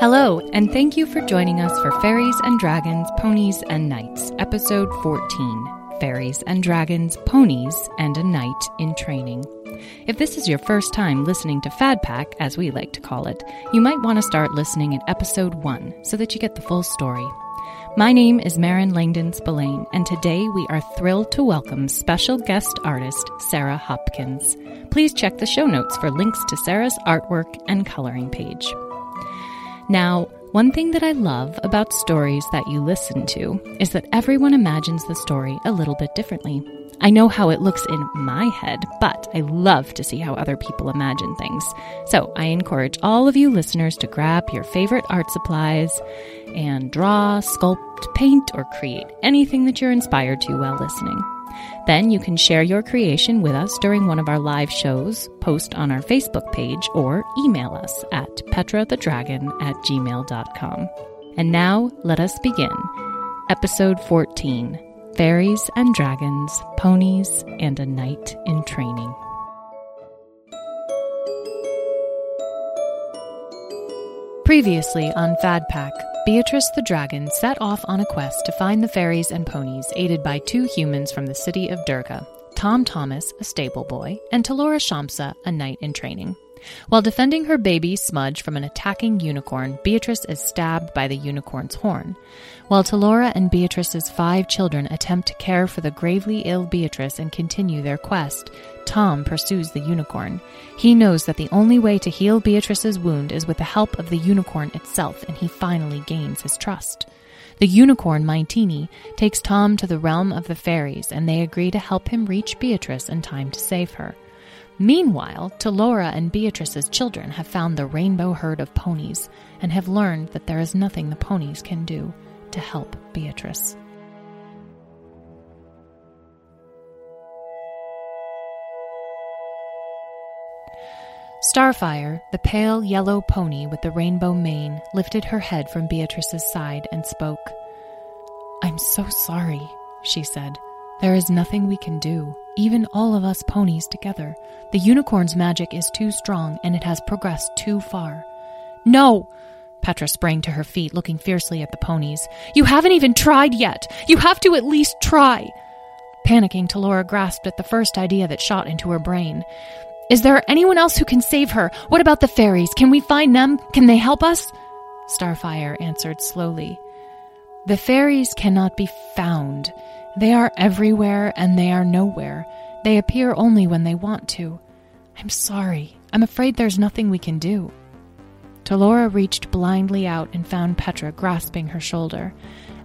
Hello, and thank you for joining us for Fairies and Dragons, Ponies and Knights, Episode 14, Fairies and Dragons, Ponies and a Knight in Training. If this is your first time listening to Fad Pack, as we like to call it, you might want to start listening at Episode 1 so that you get the full story. My name is Marin Langdon Spillane, and today we are thrilled to welcome special guest artist Sarah Hopkins. Please check the show notes for links to Sarah's artwork and coloring page. Now, one thing that I love about stories that you listen to is that everyone imagines the story a little bit differently. I know how it looks in my head, but I love to see how other people imagine things. So I encourage all of you listeners to grab your favorite art supplies and draw, sculpt, paint, or create anything that you're inspired to while listening. Then you can share your creation with us during one of our live shows, post on our Facebook page, or email us at petrathedragon@gmail.com. And now, let us begin. Episode 14, Fairies and Dragons, Ponies and a Knight in Training. Previously on Fad Pack, Beatrice the Dragon set off on a quest to find the fairies and ponies, aided by two humans from the city of Durga, Tom Thomas, a stable boy, and Talora Shamsa, a knight in training. While defending her baby, Smudge, from an attacking unicorn, Beatrice is stabbed by the unicorn's horn. While Talora and Beatrice's 5 children attempt to care for the gravely ill Beatrice and continue their quest, Tom pursues the unicorn. He knows that the only way to heal Beatrice's wound is with the help of the unicorn itself, and he finally gains his trust. The unicorn, Mintini, takes Tom to the realm of the fairies, and they agree to help him reach Beatrice in time to save her. Meanwhile, Talora and Beatrice's children have found the rainbow herd of ponies and have learned that there is nothing the ponies can do to help Beatrice. Starfire, the pale yellow pony with the rainbow mane, lifted her head from Beatrice's side and spoke. "I'm so sorry," she said. "There is nothing we can do, even all of us ponies together. The unicorn's magic is too strong, and it has progressed too far." "No!" Petra sprang to her feet, looking fiercely at the ponies. "You haven't even tried yet! You have to at least try!" Panicking, Talora grasped at the first idea that shot into her brain. "Is there anyone else who can save her? What about the fairies? Can we find them? Can they help us?" Starfire answered slowly. "The fairies cannot be found. They are everywhere, and they are nowhere. They appear only when they want to. I'm sorry. I'm afraid there's nothing we can do." Talora reached blindly out and found Petra grasping her shoulder.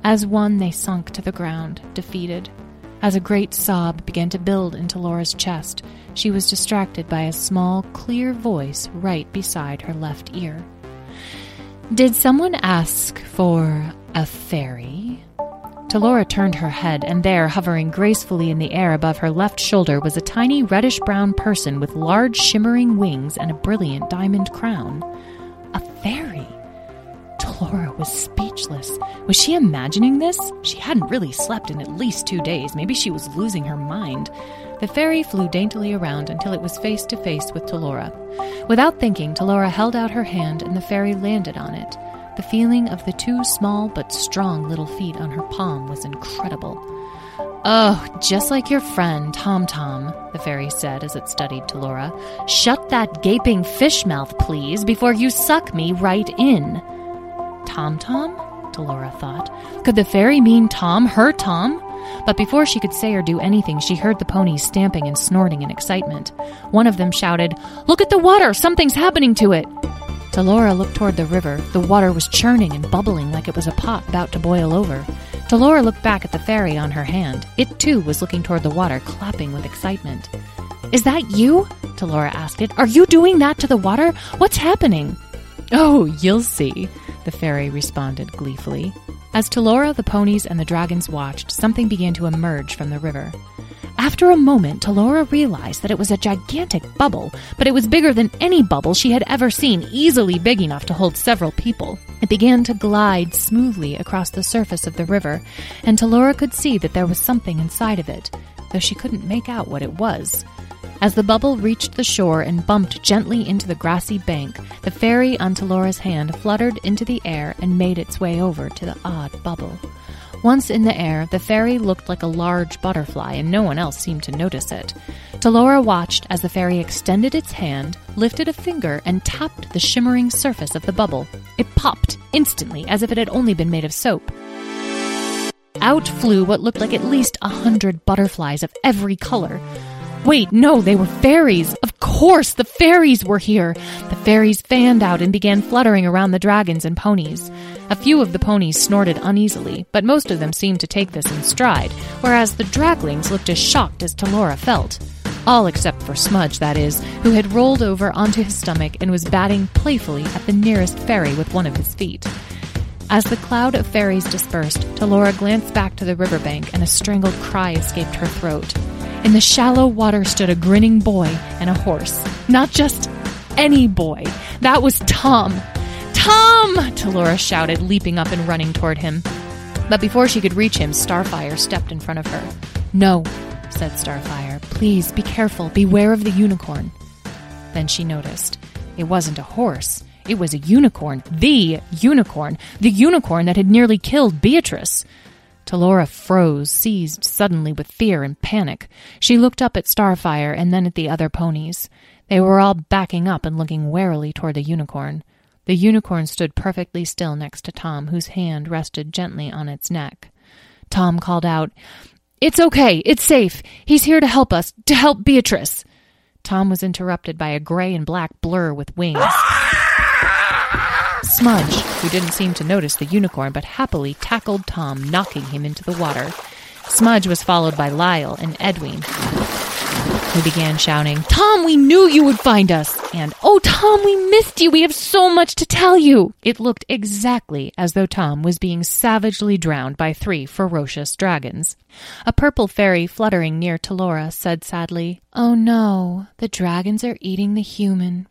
As one, they sunk to the ground, defeated. As a great sob began to build in Talora's chest, she was distracted by a small, clear voice right beside her left ear. "Did someone ask for a fairy?" Talora turned her head, and there, hovering gracefully in the air above her left shoulder, was a tiny reddish-brown person with large shimmering wings and a brilliant diamond crown. A fairy! Talora was speechless. Was she imagining this? She hadn't really slept in at least 2 days. Maybe she was losing her mind. The fairy flew daintily around until it was face to face with Talora. Without thinking, Talora held out her hand, and the fairy landed on it. The feeling of the 2 small but strong little feet on her palm was incredible. "Oh, just like your friend, Tom Tom," the fairy said as it studied Talora. "Shut that gaping fish mouth, please, before you suck me right in." Tom Tom? Talora thought. Could the fairy mean Tom, her Tom? But before she could say or do anything, she heard the ponies stamping and snorting in excitement. One of them shouted, "Look at the water! Something's happening to it!" Talora looked toward the river. The water was churning and bubbling like it was a pot about to boil over. Talora looked back at the fairy on her hand. It, too, was looking toward the water, clapping with excitement. "Is that you?" Talora asked it. "Are you doing that to the water? What's happening?" "Oh, you'll see," the fairy responded gleefully. As Talora, the ponies, and the dragons watched, something began to emerge from the river. After a moment, Talora realized that it was a gigantic bubble, but it was bigger than any bubble she had ever seen, easily big enough to hold several people. It began to glide smoothly across the surface of the river, and Talora could see that there was something inside of it, though she couldn't make out what it was. As the bubble reached the shore and bumped gently into the grassy bank, the fairy on Talora's hand fluttered into the air and made its way over to the odd bubble. Once in the air, the fairy looked like a large butterfly, and no one else seemed to notice it. Talora watched as the fairy extended its hand, lifted a finger, and tapped the shimmering surface of the bubble. It popped instantly, as if it had only been made of soap. Out flew what looked like at least 100 butterflies of every color. Wait, no, they were fairies! Of course, the fairies were here! The fairies fanned out and began fluttering around the dragons and ponies. A few of the ponies snorted uneasily, but most of them seemed to take this in stride, whereas the draglings looked as shocked as Talora felt. All except for Smudge, that is, who had rolled over onto his stomach and was batting playfully at the nearest fairy with one of his feet. As the cloud of fairies dispersed, Talora glanced back to the riverbank and a strangled cry escaped her throat. In the shallow water stood a grinning boy and a horse. Not just any boy. That was Tom. Tom! Talora shouted, leaping up and running toward him. But before she could reach him, Starfire stepped in front of her. "No," said Starfire. "Please, be careful. Beware of the unicorn." Then she noticed. It wasn't a horse. It was a unicorn. The unicorn. The unicorn that had nearly killed Beatrice. Talora froze, seized suddenly with fear and panic. She looked up at Starfire and then at the other ponies. They were all backing up and looking warily toward the unicorn. The unicorn stood perfectly still next to Tom, whose hand rested gently on its neck. Tom called out, "It's okay. It's safe. He's here to help us, to help Beatrice." Tom was interrupted by a gray and black blur with wings. Smudge, who didn't seem to notice the unicorn but happily tackled Tom, knocking him into the water. Smudge was followed by Lyle and Edwin, who began shouting, "Tom, we knew you would find us!" and "Oh, Tom, we missed you! We have so much to tell you!" It looked exactly as though Tom was being savagely drowned by 3 ferocious dragons. A purple fairy fluttering near Talora said sadly, "Oh no, the dragons are eating the human.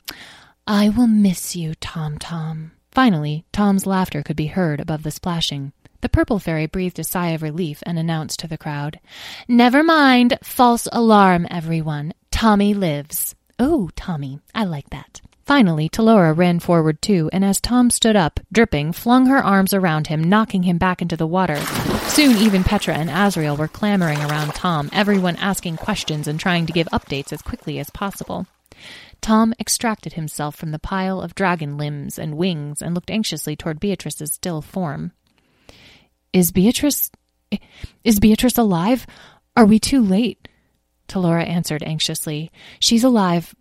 I will miss you, Tom Tom." Finally, Tom's laughter could be heard above the splashing. The purple fairy breathed a sigh of relief and announced to the crowd, "Never mind! False alarm, everyone! Tommy lives!" "Oh, Tommy, I like that." Finally, Talora ran forward too, and as Tom stood up, dripping, flung her arms around him, knocking him back into the water. Soon even Petra and Azriel were clamoring around Tom, everyone asking questions and trying to give updates as quickly as possible. Tom extracted himself from the pile of dragon limbs and wings and looked anxiously toward Beatrice's still form. Is Beatrice alive? Are we too late?" Talora answered anxiously. "She's alive,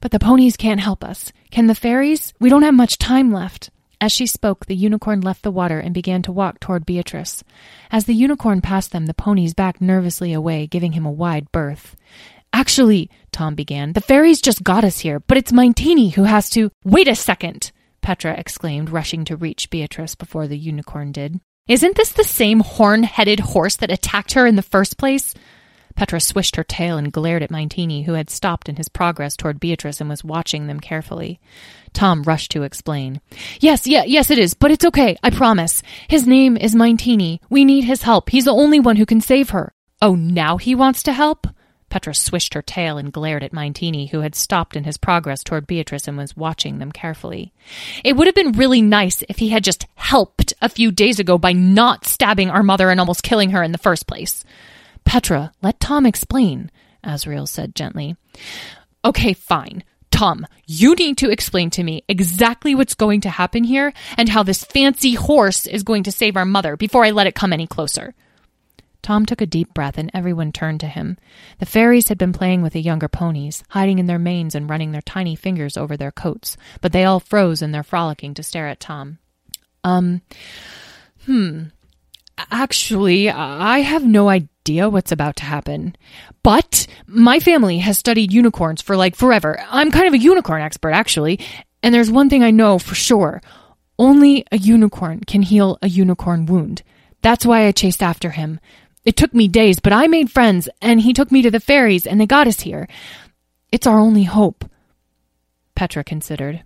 but the ponies can't help us. Can the fairies? We don't have much time left." As she spoke, the unicorn left the water and began to walk toward Beatrice. As the unicorn passed them, the ponies backed nervously away, giving him a wide berth. "Actually," Tom began, "the fairies just got us here, but it's Mintini who has to—" "Wait a second!" Petra exclaimed, rushing to reach Beatrice before the unicorn did. "Isn't this the same horn-headed horse that attacked her in the first place?" Petra swished her tail and glared at Mintini, who had stopped in his progress toward Beatrice and was watching them carefully. Tom rushed to explain. Yes, it is, but it's okay, I promise. His name is Mintini. We need his help. He's the only one who can save her." "Oh, now he wants to help?" Petra swished her tail and glared at Mintini, who had stopped in his progress toward Beatrice and was watching them carefully. "It would have been really nice if he had just helped a few days ago by not stabbing our mother and almost killing her in the first place." "Petra, let Tom explain," Azriel said gently. "Okay, fine. Tom, you need to explain to me exactly what's going to happen here and how this fancy horse is going to save our mother before I let it come any closer." Tom took a deep breath, and everyone turned to him. The fairies had been playing with the younger ponies, hiding in their manes and running their tiny fingers over their coats, but they all froze in their frolicking to stare at Tom. "Actually, I have no idea what's about to happen. But my family has studied unicorns for, forever. I'm kind of a unicorn expert, actually. And there's one thing I know for sure. Only a unicorn can heal a unicorn wound. That's why I chased after him. It took me days, but I made friends, and he took me to the fairies, and they got us here. It's our only hope." Petra considered.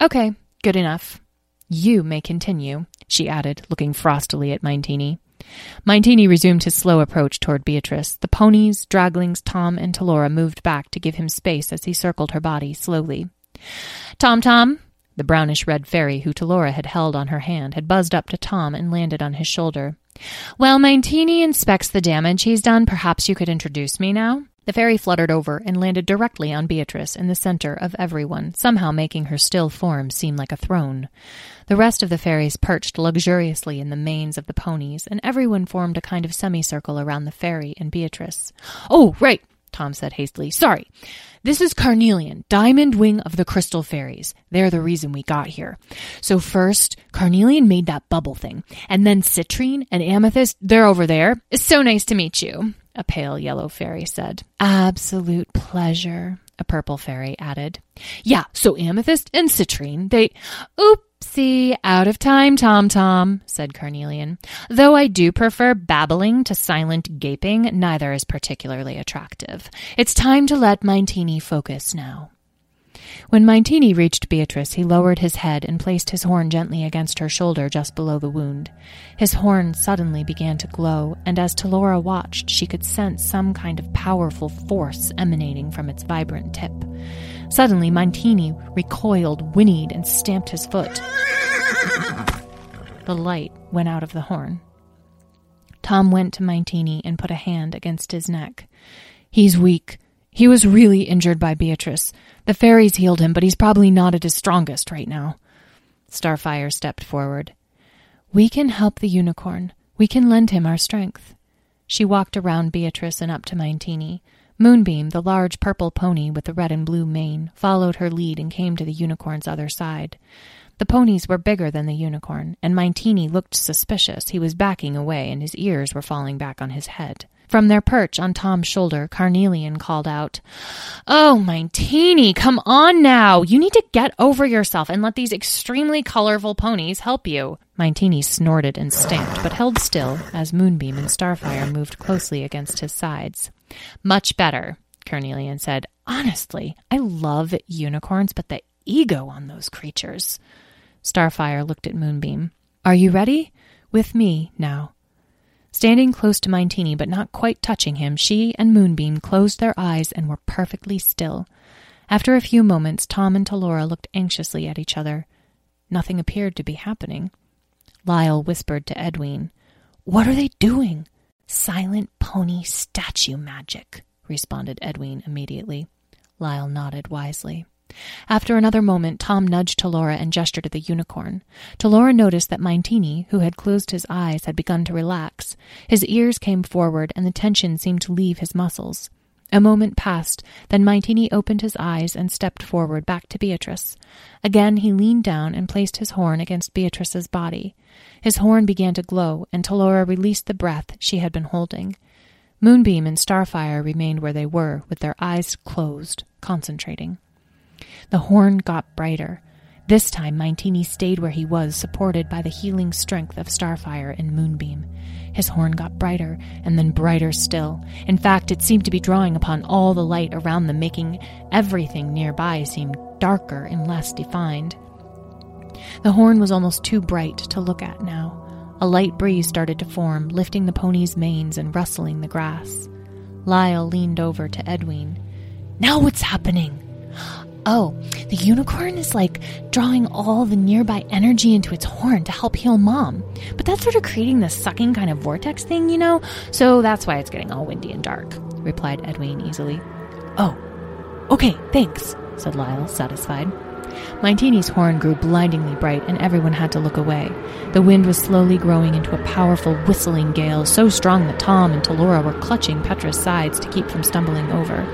"Okay, good enough. You may continue," she added, looking frostily at Mintini. Mintini resumed his slow approach toward Beatrice. The ponies, draglings, Tom, and Talora moved back to give him space as he circled her body slowly. Tom, the brownish-red fairy who Talora had held on her hand, had buzzed up to Tom and landed on his shoulder. While Mintini inspects the damage he's done, perhaps you could introduce me now? The fairy fluttered over and landed directly on Beatrice in the center of everyone, somehow making her still form seem like a throne. The rest of the fairies perched luxuriously in the manes of the ponies, and everyone formed a kind of semicircle around the fairy and Beatrice. "Oh, right," Tom said hastily. "Sorry. This is Carnelian, Diamond Wing of the Crystal Fairies. They're the reason we got here. So first, Carnelian made that bubble thing, and then Citrine and Amethyst, they're over there. It's so nice to meet you," a pale yellow fairy said. "Absolute pleasure," a purple fairy added. "Yeah, so Amethyst and Citrine, they..." "Oopsie, out of time, Tom," said Carnelian. "Though I do prefer babbling to silent gaping, neither is particularly attractive. It's time to let Mintini focus now." When Mintini reached Beatrice, he lowered his head and placed his horn gently against her shoulder just below the wound. His horn suddenly began to glow, and as Talora watched, she could sense some kind of powerful force emanating from its vibrant tip. Suddenly, Mintini recoiled, whinnied, and stamped his foot. The light went out of the horn. Tom went to Mintini and put a hand against his neck. "He's weak. He was really injured by Beatrice. The fairies healed him, but he's probably not at his strongest right now." Starfire stepped forward. "We can help the unicorn. We can lend him our strength." She walked around Beatrice and up to Mintini. Moonbeam, the large purple pony with the red and blue mane, followed her lead and came to the unicorn's other side. The ponies were bigger than the unicorn, and Mintini looked suspicious. He was backing away, and his ears were falling back on his head. From their perch on Tom's shoulder, Carnelian called out, "Oh, Mintini, come on now! You need to get over yourself and let these extremely colorful ponies help you." Mintini snorted and stamped, but held still as Moonbeam and Starfire moved closely against his sides. "Much better," Carnelian said. "Honestly, I love unicorns, but the ego on those creatures." Starfire looked at Moonbeam. "Are you ready? With me now." Standing close to Mintini, but not quite touching him, she and Moonbeam closed their eyes and were perfectly still. After a few moments, Tom and Talora looked anxiously at each other. Nothing appeared to be happening. Lyle whispered to Edwin, "What are they doing?" "Silent pony statue magic," responded Edwin immediately. Lyle nodded wisely. After another moment, Tom nudged Talora and gestured at the unicorn. Talora noticed that Mintini, who had closed his eyes, had begun to relax. His ears came forward, and the tension seemed to leave his muscles. A moment passed, then Mintini opened his eyes and stepped forward back to Beatrice. Again he leaned down and placed his horn against Beatrice's body. His horn began to glow, and Talora released the breath she had been holding. Moonbeam and Starfire remained where they were, with their eyes closed, concentrating. The horn got brighter. This time Mintini stayed where he was, supported by the healing strength of Starfire and Moonbeam. His horn got brighter, and then brighter still. In fact, it seemed to be drawing upon all the light around them, making everything nearby seem darker and less defined. The horn was almost too bright to look at now. A light breeze started to form, lifting the pony's manes and rustling the grass. Lyle leaned over to Edwin. "Now what's happening?" "Oh, the unicorn is like drawing all the nearby energy into its horn to help heal Mom. But that's sort of creating this sucking kind of vortex thing, you know? So that's why it's getting all windy and dark," replied Edwin easily. "Oh, okay, thanks," said Lyle, satisfied. Mintini's horn grew blindingly bright, and everyone had to look away. The wind was slowly growing into a powerful whistling gale, so strong that Tom and Talora were clutching Petra's sides to keep from stumbling over.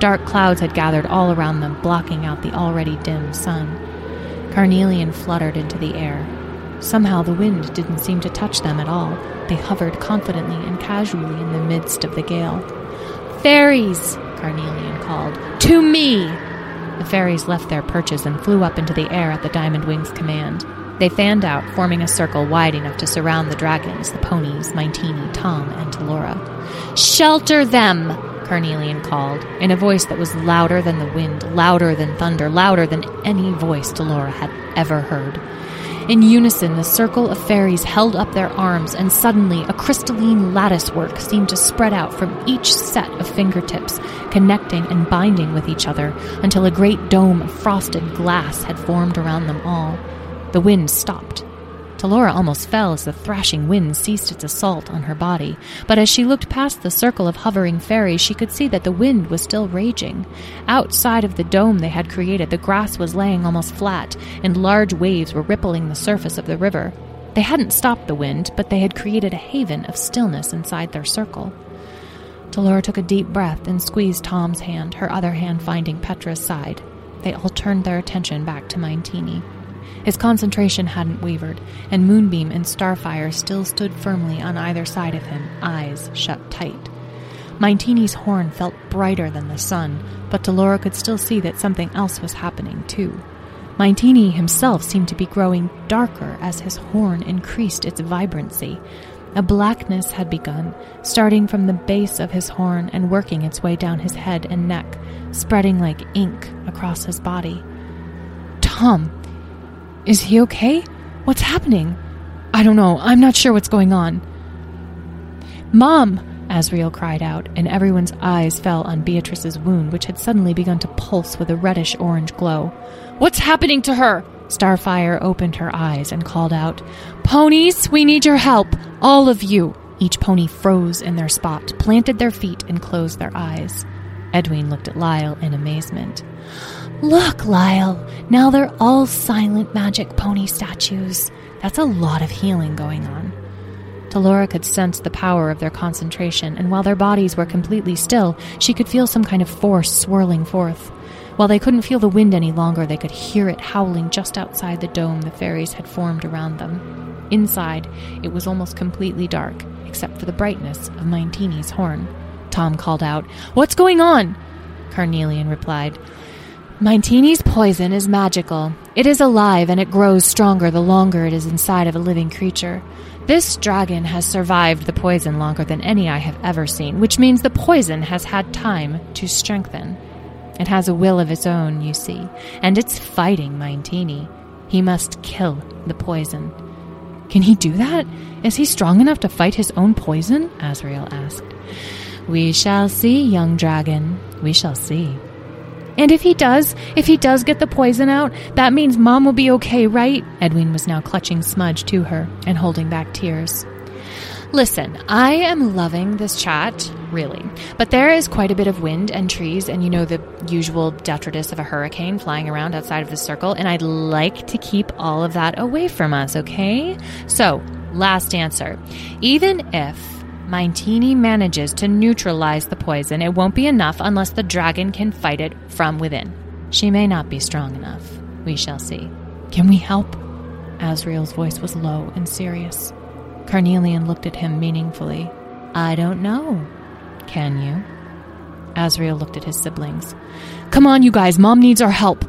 Dark clouds had gathered all around them, blocking out the already dim sun. Carnelian fluttered into the air. Somehow the wind didn't seem to touch them at all. They hovered confidently and casually in the midst of the gale. "Fairies!" Carnelian called. "To me!" The fairies left their perches and flew up into the air at the Diamond Wing's command. They fanned out, forming a circle wide enough to surround the dragons, the ponies, Mintini, Tom, and Talora. "Shelter them!" Carnelian called, in a voice that was louder than the wind, louder than thunder, louder than any voice Talora had ever heard. In unison, the circle of fairies held up their arms, and suddenly a crystalline latticework seemed to spread out from each set of fingertips, connecting and binding with each other, until a great dome of frosted glass had formed around them all. The wind stopped. Talora almost fell as the thrashing wind ceased its assault on her body, but as she looked past the circle of hovering fairies, she could see that the wind was still raging. Outside of the dome they had created, the grass was laying almost flat, and large waves were rippling the surface of the river. They hadn't stopped the wind, but they had created a haven of stillness inside their circle. Talora took a deep breath and squeezed Tom's hand, her other hand finding Petra's side. They all turned their attention back to Mintini. His concentration hadn't wavered, and Moonbeam and Starfire still stood firmly on either side of him, eyes shut tight. Mintini's horn felt brighter than the sun, but Talora could still see that something else was happening, too. Mintini himself seemed to be growing darker as his horn increased its vibrancy. A blackness had begun, starting from the base of his horn and working its way down his head and neck, spreading like ink across his body. Tom! Is he okay? What's happening? I don't know. I'm not sure what's going on. Mom! Azriel cried out, and everyone's eyes fell on Beatrice's wound, which had suddenly begun to pulse with a reddish-orange glow. What's happening to her? Starfire opened her eyes and called out, Ponies, we need your help! All of you! Each pony froze in their spot, planted their feet, and closed their eyes. Edwin looked at Lyle in amazement. Look, Lyle, now they're all silent magic pony statues. That's a lot of healing going on. Talora could sense the power of their concentration, and while their bodies were completely still, she could feel some kind of force swirling forth. While they couldn't feel the wind any longer, they could hear it howling just outside the dome the fairies had formed around them. Inside, it was almost completely dark, except for the brightness of Mintini's horn. Tom called out, What's going on? Carnelian replied, Mintini's poison is magical. It is alive, and it grows stronger the longer it is inside of a living creature. This dragon has survived the poison longer than any I have ever seen, which means the poison has had time to strengthen. It has a will of its own, you see, and it's fighting Mintini. He must kill the poison. Can he do that? Is he strong enough to fight his own poison? Azriel asked. We shall see, young dragon. We shall see. And if he does get the poison out, that means Mom will be okay, right? Edwin was now clutching Smudge to her and holding back tears. Listen, I am loving this chat, really. But there is quite a bit of wind and trees and, the usual detritus of a hurricane flying around outside of the circle, and I'd like to keep all of that away from us, okay? So, last answer. Even if Mintini manages to neutralize the poison, it won't be enough unless the dragon can fight it from within. She may not be strong enough. We shall see. Can we help? Azriel's voice was low and serious. Carnelian looked at him meaningfully. I don't know. Can you? Azriel looked at his siblings. Come on, you guys. Mom needs our help.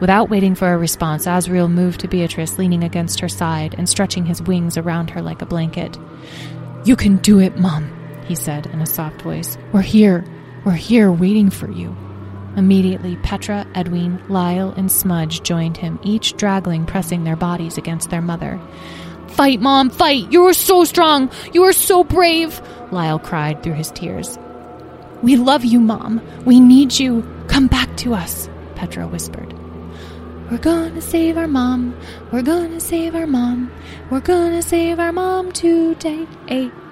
Without waiting for a response, Azriel moved to Beatrice, leaning against her side and stretching his wings around her like a blanket. You can do it, Mom, he said in a soft voice. We're here waiting for you. Immediately, Petra, Edwin, Lyle, and Smudge joined him, each draggling, pressing their bodies against their mother. Fight, Mom, fight! You're so strong! You're so brave! Lyle cried through his tears. We love you, Mom. We need you. Come back to us, Petra whispered. We're gonna save our mom, we're gonna save our mom, we're gonna save our mom today,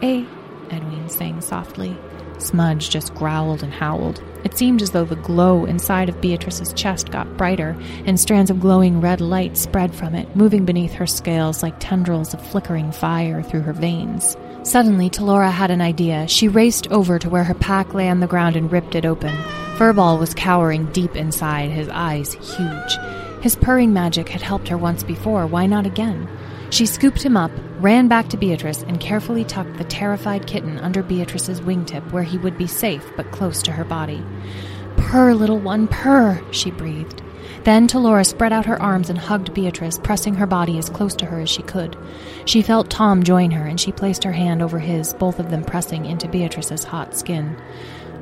Edwin sang softly. Smudge just growled and howled. It seemed as though the glow inside of Beatrice's chest got brighter, and strands of glowing red light spread from it, moving beneath her scales like tendrils of flickering fire through her veins. Suddenly, Talora had an idea. She raced over to where her pack lay on the ground and ripped it open. Furball was cowering deep inside, his eyes huge. His purring magic had helped her once before. Why not again? She scooped him up, ran back to Beatrice, and carefully tucked the terrified kitten under Beatrice's wingtip, where he would be safe but close to her body. Purr, little one, purr, she breathed. Then Talora spread out her arms and hugged Beatrice, pressing her body as close to her as she could. She felt Tom join her, and she placed her hand over his, both of them pressing into Beatrice's hot skin.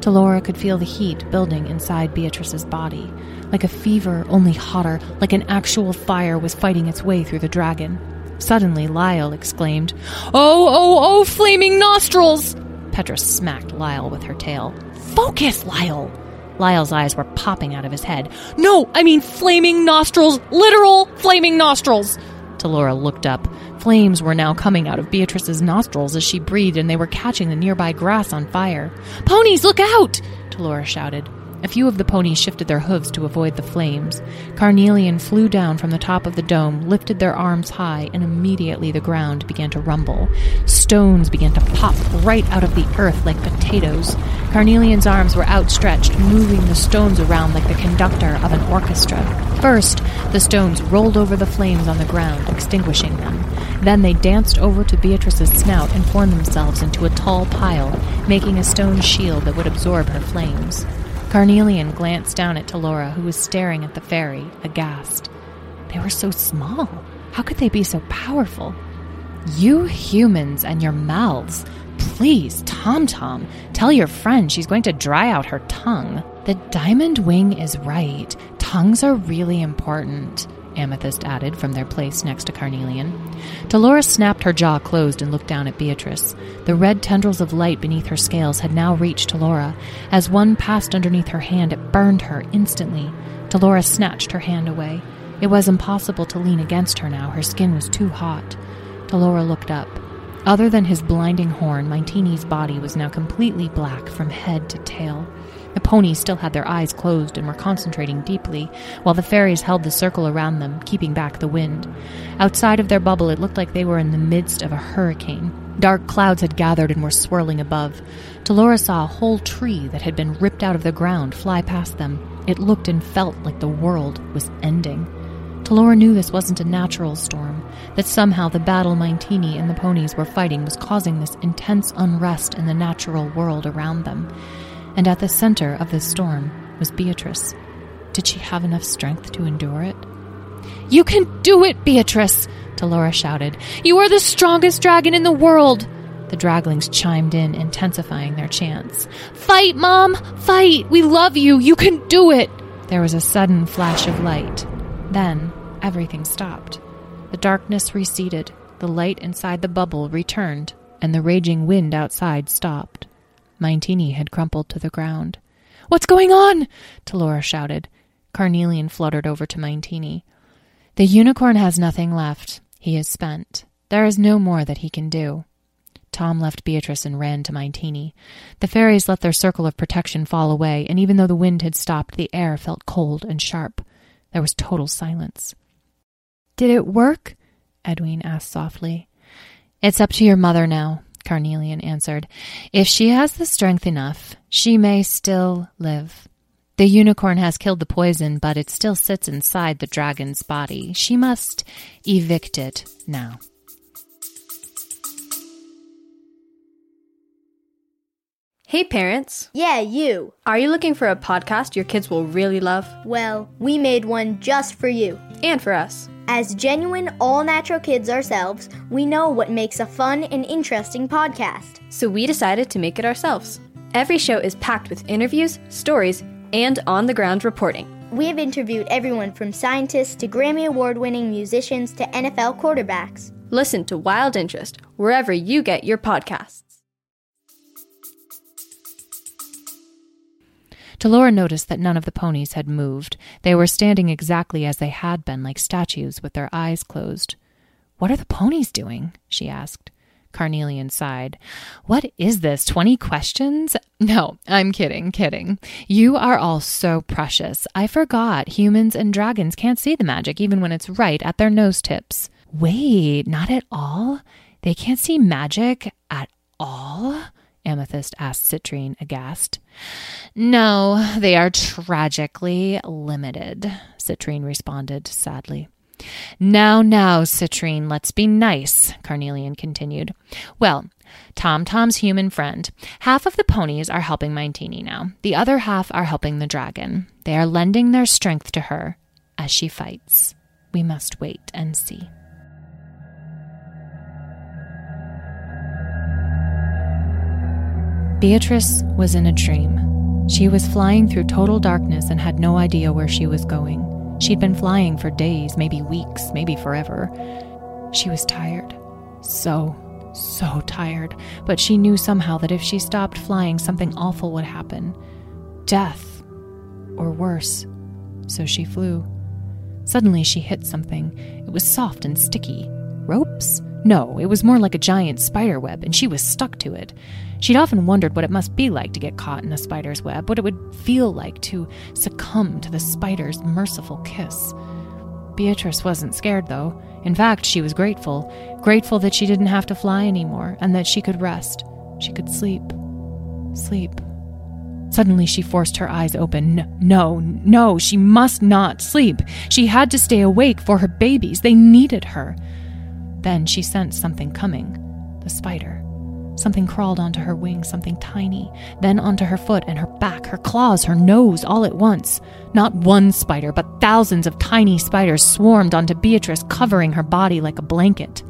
Talora could feel the heat building inside Beatrice's body, like a fever, only hotter, like an actual fire was fighting its way through the dragon. Suddenly, Lyle exclaimed, Oh, flaming nostrils! Petra smacked Lyle with her tail. Focus, Lyle! Lyle's eyes were popping out of his head. No, I mean flaming nostrils, literal flaming nostrils! Talora looked up. Flames were now coming out of Beatrice's nostrils as she breathed, and they were catching the nearby grass on fire. "Ponies, look out!" Talora shouted. A few of the ponies shifted their hooves to avoid the flames. Carnelian flew down from the top of the dome, lifted their arms high, and immediately the ground began to rumble. Stones began to pop right out of the earth like potatoes. Carnelian's arms were outstretched, moving the stones around like the conductor of an orchestra. First, the stones rolled over the flames on the ground, extinguishing them. Then they danced over to Beatrice's snout and formed themselves into a tall pile, making a stone shield that would absorb her flames. Carnelian glanced down at Talora, who was staring at the fairy, aghast. They were so small. How could they be so powerful? You humans and your mouths. Please, Tom, tell your friend she's going to dry out her tongue. The diamond wing is right. Tongues are really important, Amethyst added from their place next to Carnelian. Talora snapped her jaw closed and looked down at Beatrice. The red tendrils of light beneath her scales had now reached Talora. As one passed underneath her hand, it burned her instantly. Talora snatched her hand away. It was impossible to lean against her now. Her skin was too hot. Talora looked up. Other than his blinding horn, Mintini's body was now completely black from head to tail. The ponies still had their eyes closed and were concentrating deeply, while the fairies held the circle around them, keeping back the wind. Outside of their bubble, it looked like they were in the midst of a hurricane. Dark clouds had gathered and were swirling above. Talora saw a whole tree that had been ripped out of the ground fly past them. It looked and felt like the world was ending. Talora knew this wasn't a natural storm, that somehow the battle Mintini and the ponies were fighting was causing this intense unrest in the natural world around them. And at the center of this storm was Beatrice. Did she have enough strength to endure it? You can do it, Beatrice! Talora shouted. You are the strongest dragon in the world! The draglings chimed in, intensifying their chants. Fight, Mom! Fight! We love you! You can do it! There was a sudden flash of light. Then, everything stopped. The darkness receded, the light inside the bubble returned, and the raging wind outside stopped. Mintini had crumpled to the ground. What's going on? Talora shouted. Carnelian fluttered over to Mintini. The unicorn has nothing left. He is spent. There is no more that he can do. Tom left Beatrice and ran to Mintini. The fairies let their circle of protection fall away, and even though the wind had stopped, the air felt cold and sharp. There was total silence. Did it work? Edwin asked softly. It's up to your mother now, Carnelian answered. If she has the strength enough, she may still live. The unicorn has killed the poison, but it still sits inside the dragon's body. She must evict it now. Hey, parents. Yeah, you. Are you looking for a podcast your kids will really love? Well, we made one just for you. And for us. As genuine, all-natural kids ourselves, we know what makes a fun and interesting podcast. So we decided to make it ourselves. Every show is packed with interviews, stories, and on-the-ground reporting. We have interviewed everyone from scientists to Grammy Award-winning musicians to NFL quarterbacks. Listen to Wild Interest wherever you get your podcasts. Talora noticed that none of the ponies had moved. They were standing exactly as they had been, like statues with their eyes closed. What are the ponies doing? She asked. Carnelian sighed. What is this, 20 questions? No, I'm kidding. You are all so precious. I forgot humans and dragons can't see the magic even when it's right at their nose tips. Wait, not at all? They can't see magic at all? Amethyst asked Citrine, aghast. No, they are tragically limited, Citrine responded sadly. Now, Citrine, let's be nice, Carnelian continued. Well, Tom's human friend. Half of the ponies are helping Mintini now. The other half are helping the dragon. They are lending their strength to her as she fights. We must wait and see. Beatrice was in a dream. She was flying through total darkness and had no idea where she was going. She'd been flying for days, maybe weeks, maybe forever. She was tired. So tired. But she knew somehow that if she stopped flying, something awful would happen. Death. Or worse. So she flew. Suddenly she hit something. It was soft and sticky. Ropes? No, it was more like a giant spider web, and she was stuck to it. She'd often wondered what it must be like to get caught in a spider's web, what it would feel like to succumb to the spider's merciful kiss. Beatrice wasn't scared, though. In fact, she was grateful. Grateful that she didn't have to fly anymore, and that she could rest. She could sleep. Sleep. Suddenly she forced her eyes open. No, she must not sleep. She had to stay awake for her babies. They needed her. Then she sensed something coming. The spider. Something crawled onto her wing, something tiny, then onto her foot and her back, her claws, her nose, all at once. Not one spider, but thousands of tiny spiders swarmed onto Beatrice, covering her body like a blanket.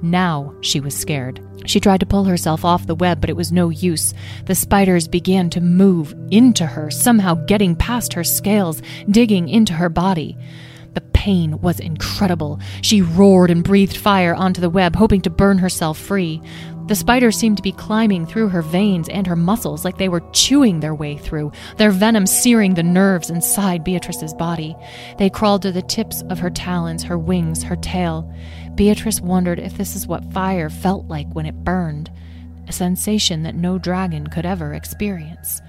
Now she was scared. She tried to pull herself off the web, but it was no use. The spiders began to move into her, somehow getting past her scales, digging into her body. The pain was incredible. She roared and breathed fire onto the web, hoping to burn herself free. The spiders seemed to be climbing through her veins and her muscles like they were chewing their way through, their venom searing the nerves inside Beatrice's body. They crawled to the tips of her talons, her wings, her tail. Beatrice wondered if this is what fire felt like when it burned, a sensation that no dragon could ever experience.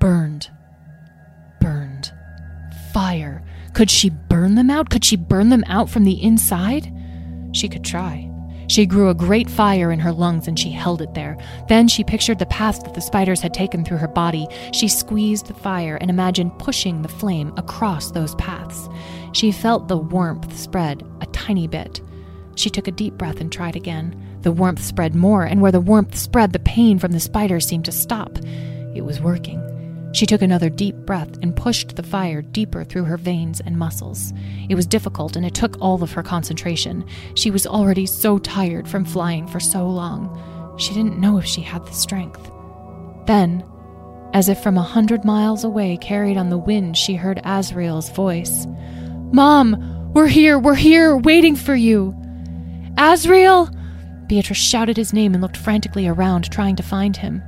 Burned. Fire. Could she burn them out? Could she burn them out from the inside? She could try. She grew a great fire in her lungs and she held it there. Then she pictured the path that the spiders had taken through her body. She squeezed the fire and imagined pushing the flame across those paths. She felt the warmth spread a tiny bit. She took a deep breath and tried again. The warmth spread more, and where the warmth spread, the pain from the spiders seemed to stop. It was working. She took another deep breath and pushed the fire deeper through her veins and muscles. It was difficult, and it took all of her concentration. She was already so tired from flying for so long. She didn't know if she had the strength. Then, as if from 100 miles away, carried on the wind, she heard Azriel's voice. "Mom, we're here, waiting for you." "Azriel!" Beatrice shouted his name and looked frantically around, trying to find him.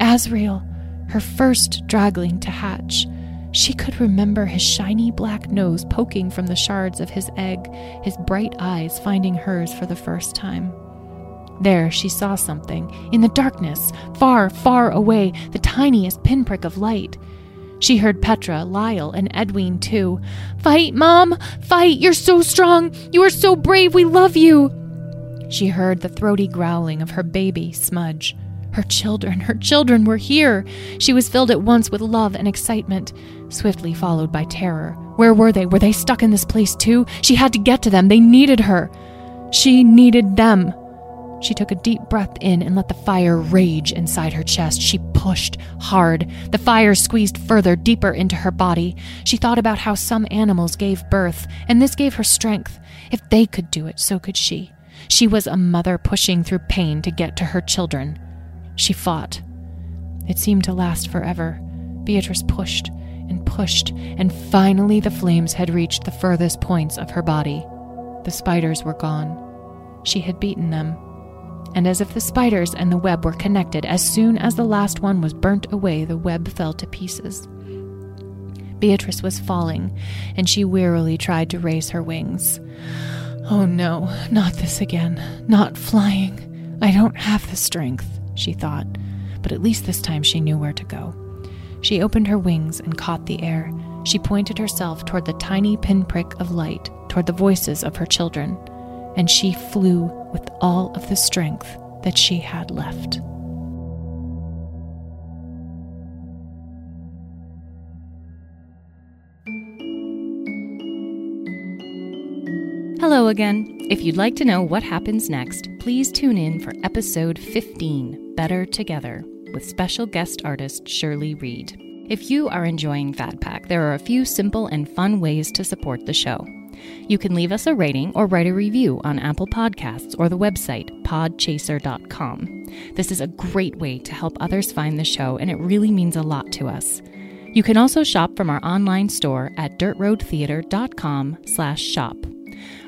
Azriel! Her first draggling to hatch. She could remember his shiny black nose poking from the shards of his egg, his bright eyes finding hers for the first time. There she saw something, in the darkness, far away, the tiniest pinprick of light. She heard Petra, Lyle, and Edwin too. "Fight, Mom! Fight! You're so strong! You are so brave! We love you!" She heard the throaty growling of her baby, Smudge. Her children were here. She was filled at once with love and excitement, swiftly followed by terror. Where were they? Were they stuck in this place too? She had to get to them. They needed her. She needed them. She took a deep breath in and let the fire rage inside her chest. She pushed hard. The fire squeezed further, deeper into her body. She thought about how some animals gave birth, and this gave her strength. If they could do it, so could she. She was a mother pushing through pain to get to her children. She fought. It seemed to last forever. Beatrice pushed, and finally the flames had reached the furthest points of her body. The spiders were gone. She had beaten them. And as if the spiders and the web were connected, as soon as the last one was burnt away, the web fell to pieces. Beatrice was falling, and she wearily tried to raise her wings. "Oh no, not this again. Not flying. I don't have the strength," she thought, but at least this time she knew where to go. She opened her wings and caught the air. She pointed herself toward the tiny pinprick of light, toward the voices of her children, and she flew with all of the strength that she had left. Hello again. If you'd like to know what happens next, please tune in for episode 15, Better Together, with special guest artist Shirley Reed. If you are enjoying Fad Pack, there are a few simple and fun ways to support the show. You can leave us a rating or write a review on Apple Podcasts or the website podchaser.com. This is a great way to help others find the show, and it really means a lot to us. You can also shop from our online store at dirtroadtheater.com/shop.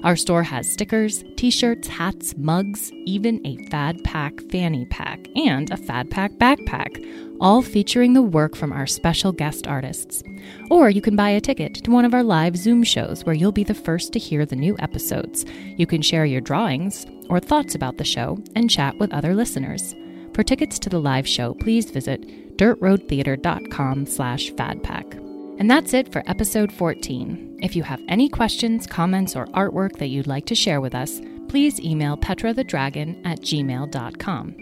Our store has stickers, t-shirts, hats, mugs, even a Fad Pack fanny pack and a Fad Pack backpack, all featuring the work from our special guest artists. Or you can buy a ticket to one of our live Zoom shows where you'll be the first to hear the new episodes. You can share your drawings or thoughts about the show and chat with other listeners. For tickets to the live show, please visit dirtroadtheater.com/fadpack. And that's it for episode 14. If you have any questions, comments, or artwork that you'd like to share with us, please email petrathedragon@gmail.com.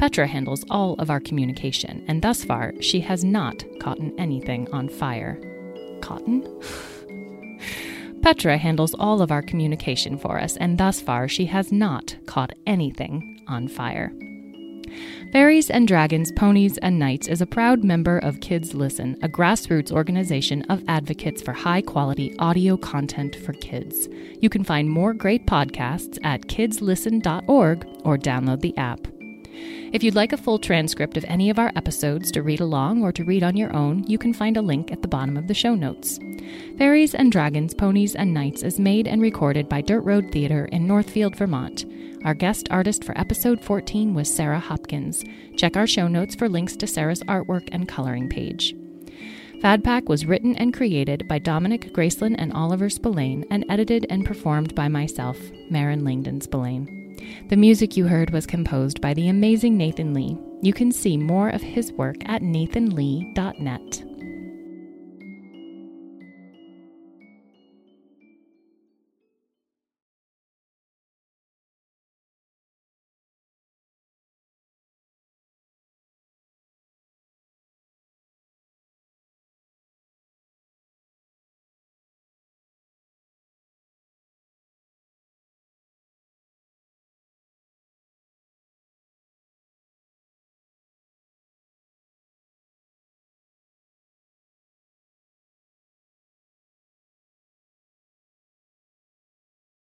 Petra handles all of our communication, and thus far, she has not caught anything on fire. Cotton? Petra handles all of our communication for us, and thus far, she has not caught anything on fire. Fairies and Dragons, Ponies and Knights is a proud member of Kids Listen, a grassroots organization of advocates for high-quality audio content for kids. You can find more great podcasts at kidslisten.org or download the app. If you'd like a full transcript of any of our episodes to read along or to read on your own, you can find a link at the bottom of the show notes. Fairies and Dragons, Ponies and Knights is made and recorded by Dirt Road Theater in Northfield, Vermont. Our guest artist for episode 14 was Sarah Hopkins. Check our show notes for links to Sarah's artwork and coloring page. Fad Pack was written and created by Dominic Graceland and Oliver Spillane and edited and performed by myself, Marin Langdon Spillane. The music you heard was composed by the amazing Nathan Lee. You can see more of his work at nathanlee.net.